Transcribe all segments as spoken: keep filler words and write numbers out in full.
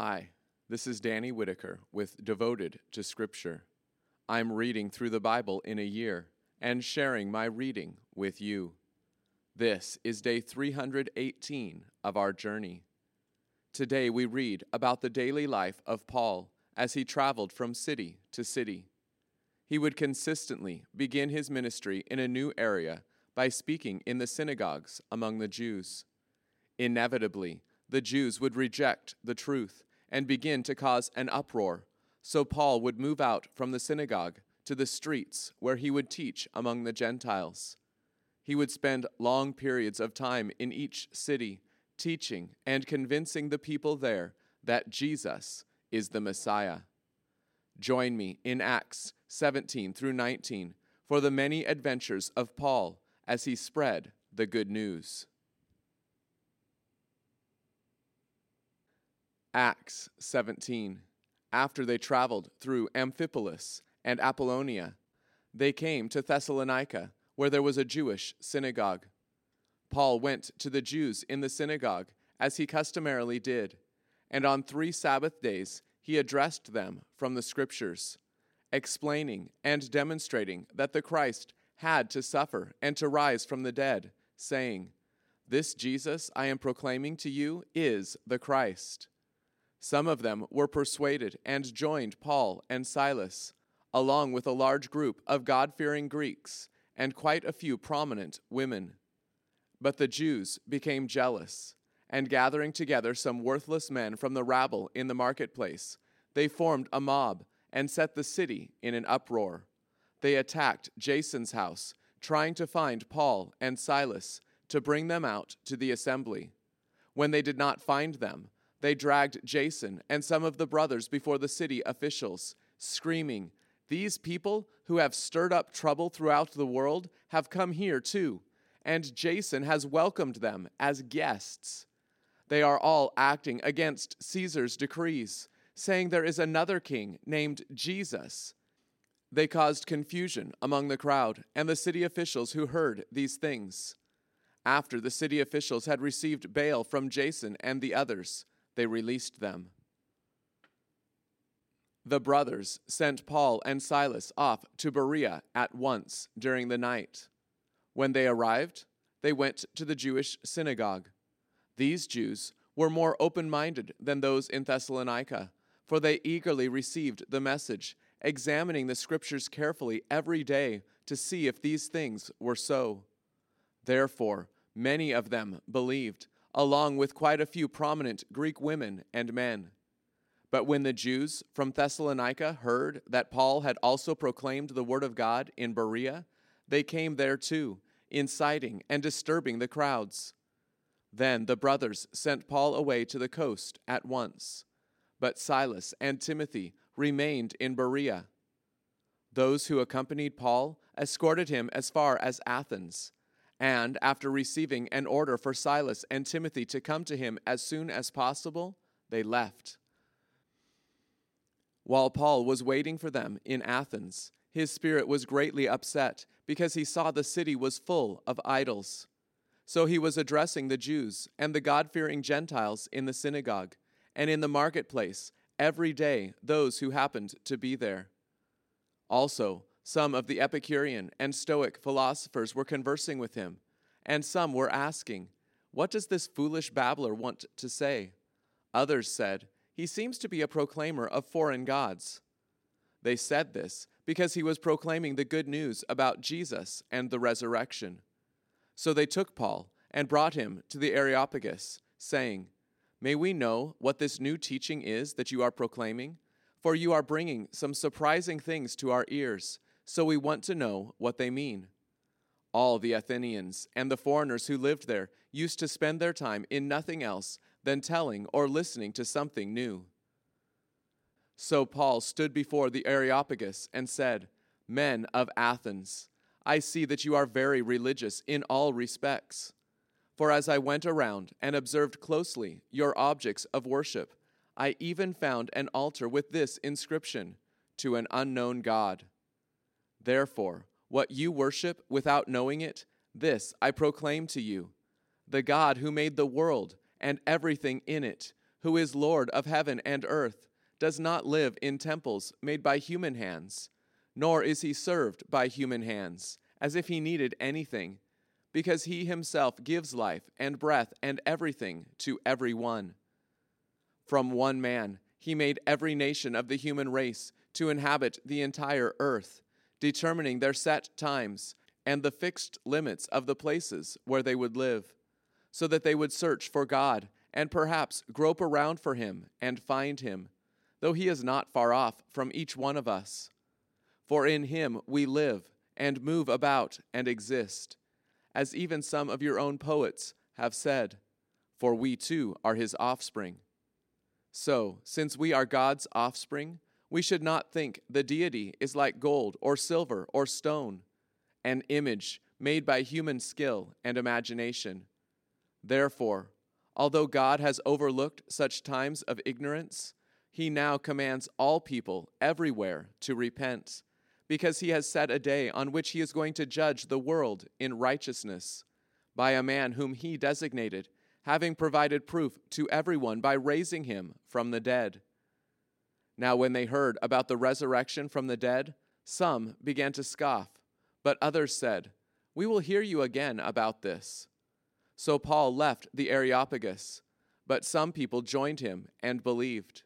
Hi, this is Danny Whitaker with Devoted to Scripture. I'm reading through the Bible in a year and sharing my reading with you. This is day three hundred eighteen of our journey. Today we read about the daily life of Paul as he traveled from city to city. He would consistently begin his ministry in a new area by speaking in the synagogues among the Jews. Inevitably, the Jews would reject the truth and begin to cause an uproar, so Paul would move out from the synagogue to the streets where he would teach among the Gentiles. He would spend long periods of time in each city, teaching and convincing the people there that Jesus is the Messiah. Join me in Acts seventeen through nineteen for the many adventures of Paul as he spread the good news. Acts seventeen. After they traveled through Amphipolis and Apollonia, they came to Thessalonica, where there was a Jewish synagogue. Paul went to the Jews in the synagogue, as he customarily did, and on three Sabbath days he addressed them from the Scriptures, explaining and demonstrating that the Christ had to suffer and to rise from the dead, saying, "This Jesus I am proclaiming to you is the Christ." Some of them were persuaded and joined Paul and Silas, along with a large group of God-fearing Greeks and quite a few prominent women. But the Jews became jealous, and gathering together some worthless men from the rabble in the marketplace, they formed a mob and set the city in an uproar. They attacked Jason's house, trying to find Paul and Silas to bring them out to the assembly. When they did not find them, they dragged Jason and some of the brothers before the city officials, screaming, "These people who have stirred up trouble throughout the world have come here too, and Jason has welcomed them as guests. They are all acting against Caesar's decrees, saying there is another king named Jesus." They caused confusion among the crowd and the city officials who heard these things. After the city officials had received bail from Jason and the others, they released them. The brothers sent Paul and Silas off to Berea at once during the night. When they arrived, they went to the Jewish synagogue. These Jews were more open-minded than those in Thessalonica, for they eagerly received the message, examining the Scriptures carefully every day to see if these things were so. Therefore, many of them believed, along with quite a few prominent Greek women and men. But when the Jews from Thessalonica heard that Paul had also proclaimed the word of God in Berea, they came there too, inciting and disturbing the crowds. Then the brothers sent Paul away to the coast at once, but Silas and Timothy remained in Berea. Those who accompanied Paul escorted him as far as Athens, and after receiving an order for Silas and Timothy to come to him as soon as possible, they left. While Paul was waiting for them in Athens, his spirit was greatly upset because he saw the city was full of idols. So he was addressing the Jews and the God-fearing Gentiles in the synagogue and in the marketplace every day those who happened to be there. Also, some of the Epicurean and Stoic philosophers were conversing with him, and some were asking, "What does this foolish babbler want to say?" Others said, "He seems to be a proclaimer of foreign gods." They said this because he was proclaiming the good news about Jesus and the resurrection. So they took Paul and brought him to the Areopagus, saying, "May we know what this new teaching is that you are proclaiming? For you are bringing some surprising things to our ears, so we want to know what they mean." All the Athenians and the foreigners who lived there used to spend their time in nothing else than telling or listening to something new. So Paul stood before the Areopagus and said, "Men of Athens, I see that you are very religious in all respects. For as I went around and observed closely your objects of worship, I even found an altar with this inscription, 'To an unknown God.' Therefore, what you worship without knowing it, this I proclaim to you, the God who made the world and everything in it, who is Lord of heaven and earth, does not live in temples made by human hands, nor is he served by human hands, as if he needed anything, because he himself gives life and breath and everything to every one. From one man he made every nation of the human race to inhabit the entire earth, determining their set times and the fixed limits of the places where they would live, so that they would search for God and perhaps grope around for him and find him, though he is not far off from each one of us. For in him we live and move about and exist, as even some of your own poets have said, for we too are his offspring. So, since we are God's offspring, we should not think the deity is like gold or silver or stone, an image made by human skill and imagination. Therefore, although God has overlooked such times of ignorance, he now commands all people everywhere to repent, because he has set a day on which he is going to judge the world in righteousness by a man whom he designated, having provided proof to everyone by raising him from the dead. Now when they heard about the resurrection from the dead, some began to scoff, but others said, "We will hear you again about this." So Paul left the Areopagus, but some people joined him and believed.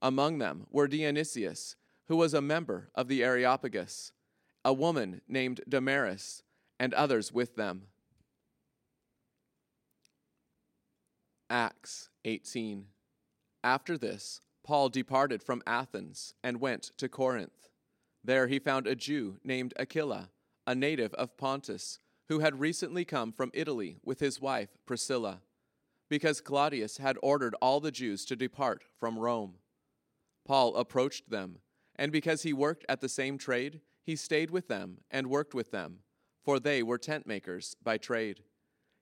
Among them were Dionysius, who was a member of the Areopagus, a woman named Damaris, and others with them. Acts eighteen. After this, Paul departed from Athens and went to Corinth. There he found a Jew named Aquila, a native of Pontus, who had recently come from Italy with his wife Priscilla, because Claudius had ordered all the Jews to depart from Rome. Paul approached them, and because he worked at the same trade, he stayed with them and worked with them, for they were tent makers by trade.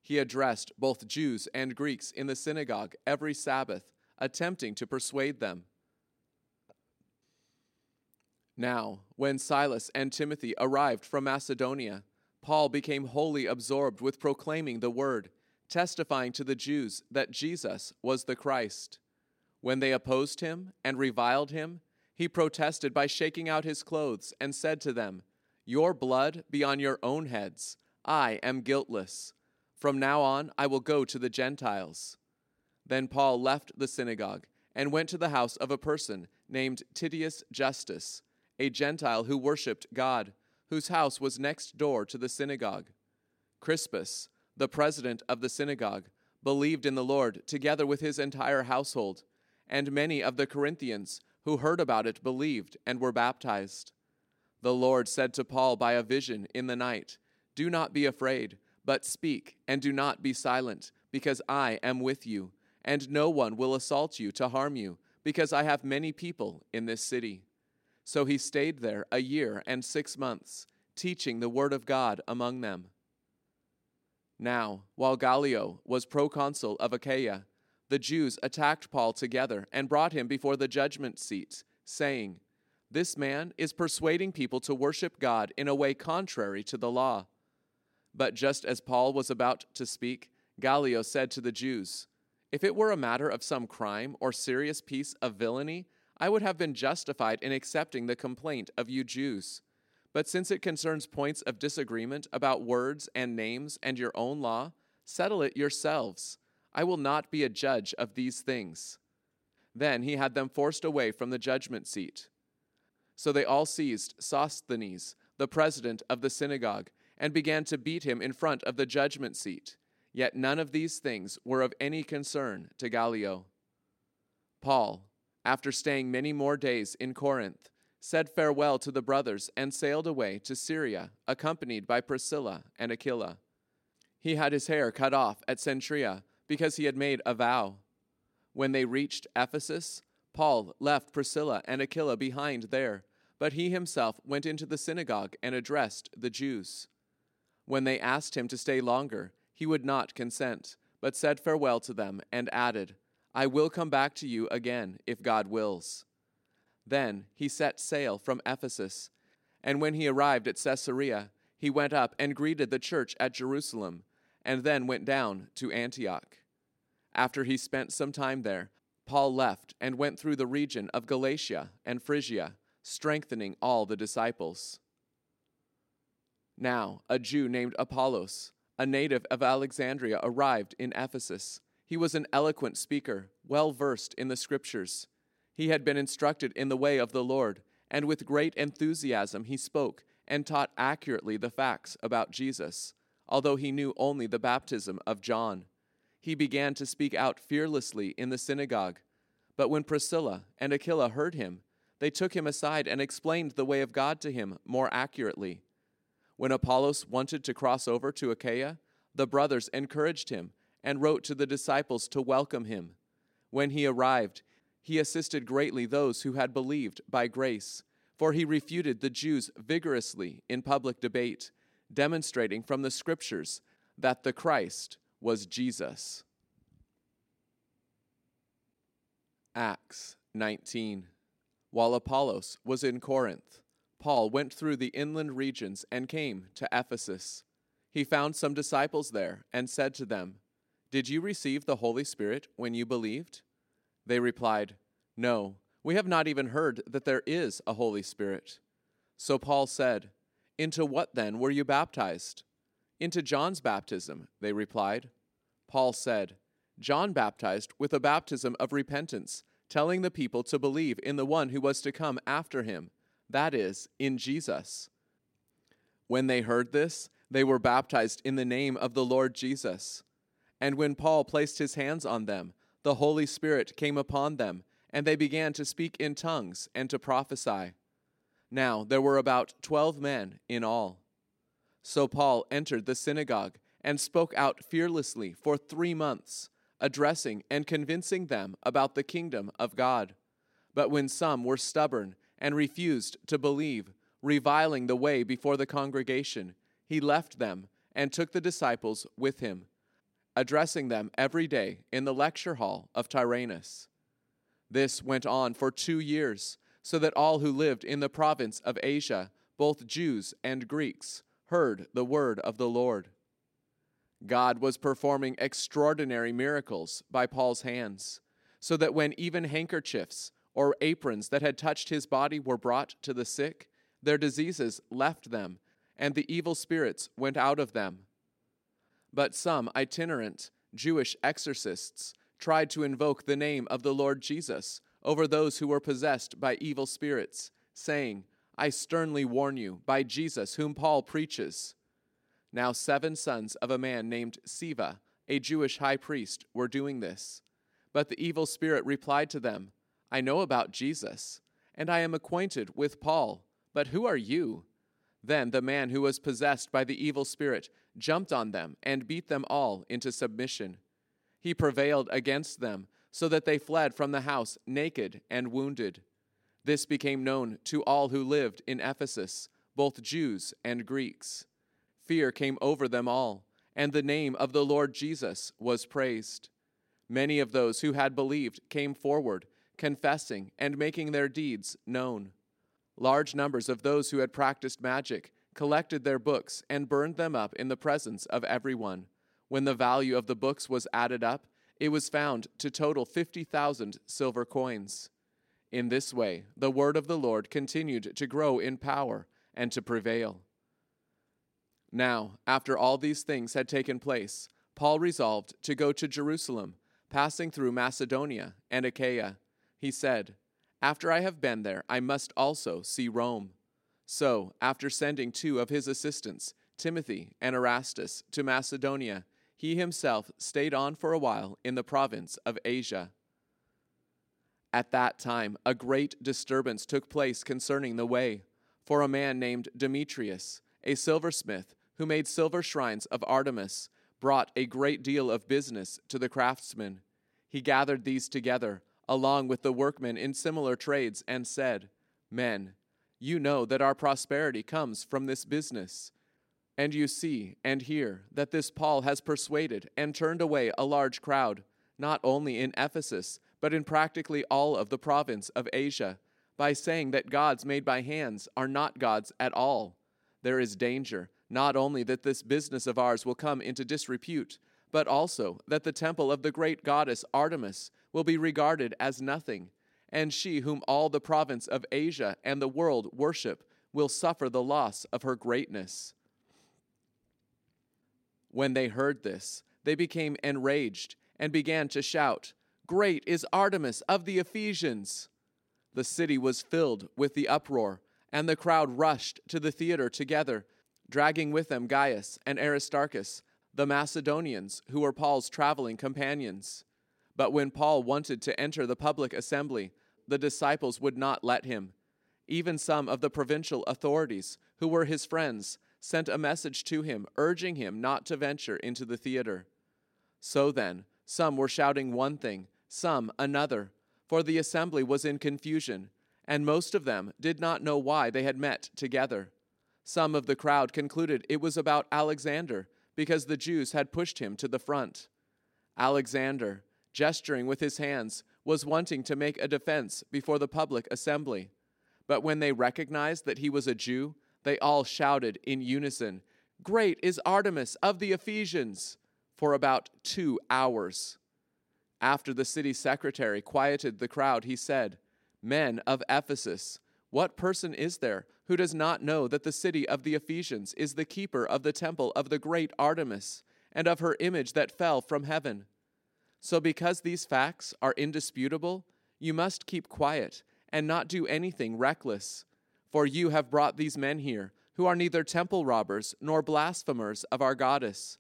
He addressed both Jews and Greeks in the synagogue every Sabbath, attempting to persuade them. Now, when Silas and Timothy arrived from Macedonia, Paul became wholly absorbed with proclaiming the word, testifying to the Jews that Jesus was the Christ. When they opposed him and reviled him, he protested by shaking out his clothes and said to them, "Your blood be on your own heads. I am guiltless. From now on I will go to the Gentiles." Then Paul left the synagogue and went to the house of a person named Titius Justus, a Gentile who worshipped God, whose house was next door to the synagogue. Crispus, the president of the synagogue, believed in the Lord together with his entire household, and many of the Corinthians who heard about it believed and were baptized. The Lord said to Paul by a vision in the night, "Do not be afraid, but speak, and do not be silent, because I am with you, and no one will assault you to harm you, because I have many people in this city." So he stayed there a year and six months, teaching the word of God among them. Now, while Gallio was proconsul of Achaia, the Jews attacked Paul together and brought him before the judgment seat, saying, "This man is persuading people to worship God in a way contrary to the law." But just as Paul was about to speak, Gallio said to the Jews, "If it were a matter of some crime or serious piece of villainy, I would have been justified in accepting the complaint of you Jews. But since it concerns points of disagreement about words and names and your own law, settle it yourselves. I will not be a judge of these things." Then he had them forced away from the judgment seat. So they all seized Sosthenes, the president of the synagogue, and began to beat him in front of the judgment seat. Yet none of these things were of any concern to Gallio. Paul, after staying many more days in Corinth, said farewell to the brothers and sailed away to Syria, accompanied by Priscilla and Aquila. He had his hair cut off at Cenchrea because he had made a vow. When they reached Ephesus, Paul left Priscilla and Aquila behind there, but he himself went into the synagogue and addressed the Jews. When they asked him to stay longer, he would not consent, but said farewell to them and added, "I will come back to you again, if God wills." Then he set sail from Ephesus, and when he arrived at Caesarea, he went up and greeted the church at Jerusalem, and then went down to Antioch. After he spent some time there, Paul left and went through the region of Galatia and Phrygia, strengthening all the disciples. Now, a Jew named Apollos, a native of Alexandria, arrived in Ephesus. He was an eloquent speaker, well versed in the Scriptures. He had been instructed in the way of the Lord, and with great enthusiasm he spoke and taught accurately the facts about Jesus, although he knew only the baptism of John. He began to speak out fearlessly in the synagogue. But when Priscilla and Aquila heard him, they took him aside and explained the way of God to him more accurately. When Apollos wanted to cross over to Achaia, the brothers encouraged him and wrote to the disciples to welcome him. When he arrived, he assisted greatly those who had believed by grace, for he refuted the Jews vigorously in public debate, demonstrating from the Scriptures that the Christ was Jesus. Acts nineteen. While Apollos was in Corinth, Paul went through the inland regions and came to Ephesus. He found some disciples there and said to them, "Did you receive the Holy Spirit when you believed?" They replied, "No, we have not even heard that there is a Holy Spirit." So Paul said, "Into what then were you baptized?" "Into John's baptism," they replied. Paul said, "John baptized with a baptism of repentance, telling the people to believe in the one who was to come after him, that is, in Jesus." When they heard this, they were baptized in the name of the Lord Jesus. And when Paul placed his hands on them, the Holy Spirit came upon them, and they began to speak in tongues and to prophesy. Now there were about twelve men in all. So Paul entered the synagogue and spoke out fearlessly for three months, addressing and convincing them about the kingdom of God. But when some were stubborn and refused to believe, reviling the way before the congregation, he left them and took the disciples with him, addressing them every day in the lecture hall of Tyrannus. This went on for two years, so that all who lived in the province of Asia, both Jews and Greeks, heard the word of the Lord. God was performing extraordinary miracles by Paul's hands, so that when even handkerchiefs or aprons that had touched his body were brought to the sick, their diseases left them, and the evil spirits went out of them. But some itinerant Jewish exorcists tried to invoke the name of the Lord Jesus over those who were possessed by evil spirits, saying, "I sternly warn you, by Jesus whom Paul preaches." Now seven sons of a man named Siva, a Jewish high priest, were doing this. But the evil spirit replied to them, "I know about Jesus, and I am acquainted with Paul, but who are you?" Then the man who was possessed by the evil spirit jumped on them and beat them all into submission. He prevailed against them, so that they fled from the house naked and wounded. This became known to all who lived in Ephesus, both Jews and Greeks. Fear came over them all, and the name of the Lord Jesus was praised. Many of those who had believed came forward, confessing and making their deeds known. Large numbers of those who had practiced magic collected their books and burned them up in the presence of everyone. When the value of the books was added up, it was found to total fifty thousand silver coins. In this way, the word of the Lord continued to grow in power and to prevail. Now, after all these things had taken place, Paul resolved to go to Jerusalem, passing through Macedonia and Achaia. He said, "After I have been there, I must also see Rome." So, after sending two of his assistants, Timothy and Erastus, to Macedonia, he himself stayed on for a while in the province of Asia. At that time, a great disturbance took place concerning the way, for a man named Demetrius, a silversmith who made silver shrines of Artemis, brought a great deal of business to the craftsmen. He gathered these together, along with the workmen in similar trades, and said, "Men, you know that our prosperity comes from this business. And you see and hear that this Paul has persuaded and turned away a large crowd, not only in Ephesus, but in practically all of the province of Asia, by saying that gods made by hands are not gods at all. There is danger, not only that this business of ours will come into disrepute, but also that the temple of the great goddess Artemis, will be regarded as nothing, and she whom all the province of Asia and the world worship will suffer the loss of her greatness." When they heard this, they became enraged and began to shout, "Great is Artemis of the Ephesians!" The city was filled with the uproar, and the crowd rushed to the theater together, dragging with them Gaius and Aristarchus, the Macedonians, who were Paul's traveling companions. But when Paul wanted to enter the public assembly, the disciples would not let him. Even some of the provincial authorities, who were his friends, sent a message to him, urging him not to venture into the theater. So then, some were shouting one thing, some another, for the assembly was in confusion, and most of them did not know why they had met together. Some of the crowd concluded it was about Alexander, because the Jews had pushed him to the front. Alexander, gesturing with his hands, was wanting to make a defense before the public assembly. But when they recognized that he was a Jew, they all shouted in unison, "Great is Artemis of the Ephesians!" for about two hours. After the city secretary quieted the crowd, he said, "Men of Ephesus, what person is there who does not know that the city of the Ephesians is the keeper of the temple of the great Artemis and of her image that fell from heaven? So because these facts are indisputable, you must keep quiet and not do anything reckless. For you have brought these men here, who are neither temple robbers nor blasphemers of our goddess.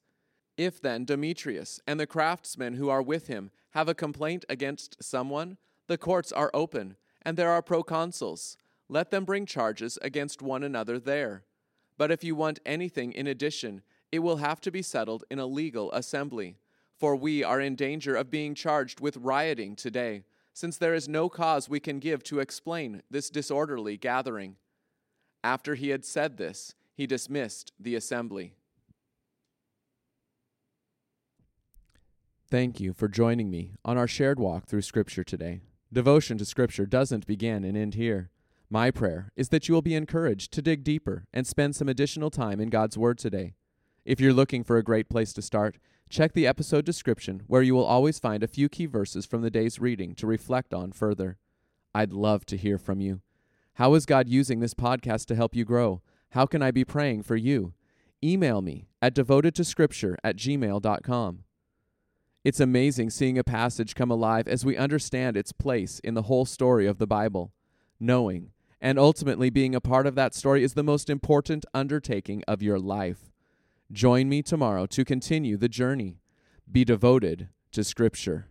If then Demetrius and the craftsmen who are with him have a complaint against someone, the courts are open, and there are proconsuls. Let them bring charges against one another there. But if you want anything in addition, it will have to be settled in a legal assembly. For we are in danger of being charged with rioting today, since there is no cause we can give to explain this disorderly gathering." After he had said this, he dismissed the assembly. Thank you for joining me on our shared walk through Scripture today. Devotion to Scripture doesn't begin and end here. My prayer is that you will be encouraged to dig deeper and spend some additional time in God's Word today. If you're looking for a great place to start, check the episode description where you will always find a few key verses from the day's reading to reflect on further. I'd love to hear from you. How is God using this podcast to help you grow? How can I be praying for you? Email me at devoted to scripture at gmail dot com. It's amazing seeing a passage come alive as we understand its place in the whole story of the Bible. Knowing and ultimately being a part of that story is the most important undertaking of your life. Join me tomorrow to continue the journey. Be devoted to Scripture.